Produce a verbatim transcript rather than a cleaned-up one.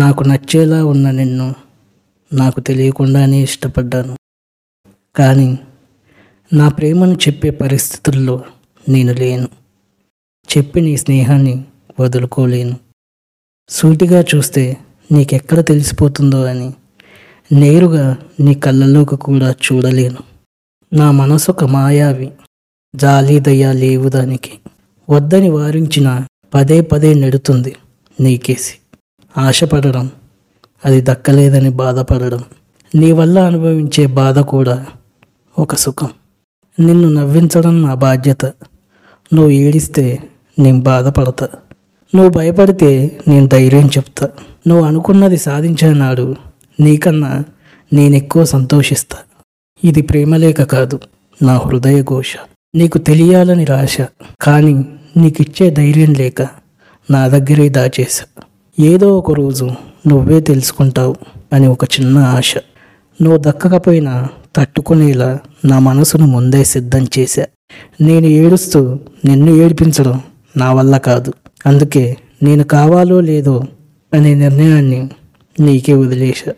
నాకు నచ్చేలా ఉన్న నిన్ను నాకు తెలియకుండానే ఇష్టపడ్డాను. కానీ నా ప్రేమను చెప్పే పరిస్థితుల్లో నేను లేను. చెప్పి నీ స్నేహాన్ని వదులుకోలేను. సూటిగా చూస్తే నీకెక్కడ తెలిసిపోతుందో అని నేరుగా నీ కళ్ళలోకి కూడా చూడలేను. నా మనసు ఒక మాయావి, జాలి దయ లేవు దానికి. వద్దని వారించిన పదే పదే నెడుతుంది నీకేసి. ఆశపడడం, అది దక్కలేదని బాధపడడం, నీ వల్ల అనుభవించే బాధ కూడా ఒక సుఖం. నిన్ను నవ్వించడం నా బాధ్యత. నువ్వు ఏడిస్తే నేను బాధపడతా, నువ్వు భయపడితే నేను ధైర్యం చెప్తా. నువ్వు అనుకున్నది సాధించే నాడు నీకన్నా నేనెక్కువ సంతోషిస్తా. ఇది ప్రేమలేఖ కాదు, నా హృదయ ఘోష. నీకు తెలియాలని రాశ, కానీ నీకిచ్చే ధైర్యం లేక నా దగ్గరే దాచేశా. ఏదో ఒక రోజు నువ్వే తెలుసుకుంటావు అని ఒక చిన్న ఆశ. నువ్వు దక్కకపోయినా తట్టుకునేలా నా మనసును ముందే సిద్ధం చేశా. నేను ఏడుస్తూ నిన్ను ఏడిపించడం నా వల్ల కాదు. అందుకే నేను కావాలో లేదో అనే నిర్ణయాన్ని నీకే వదిలేశా.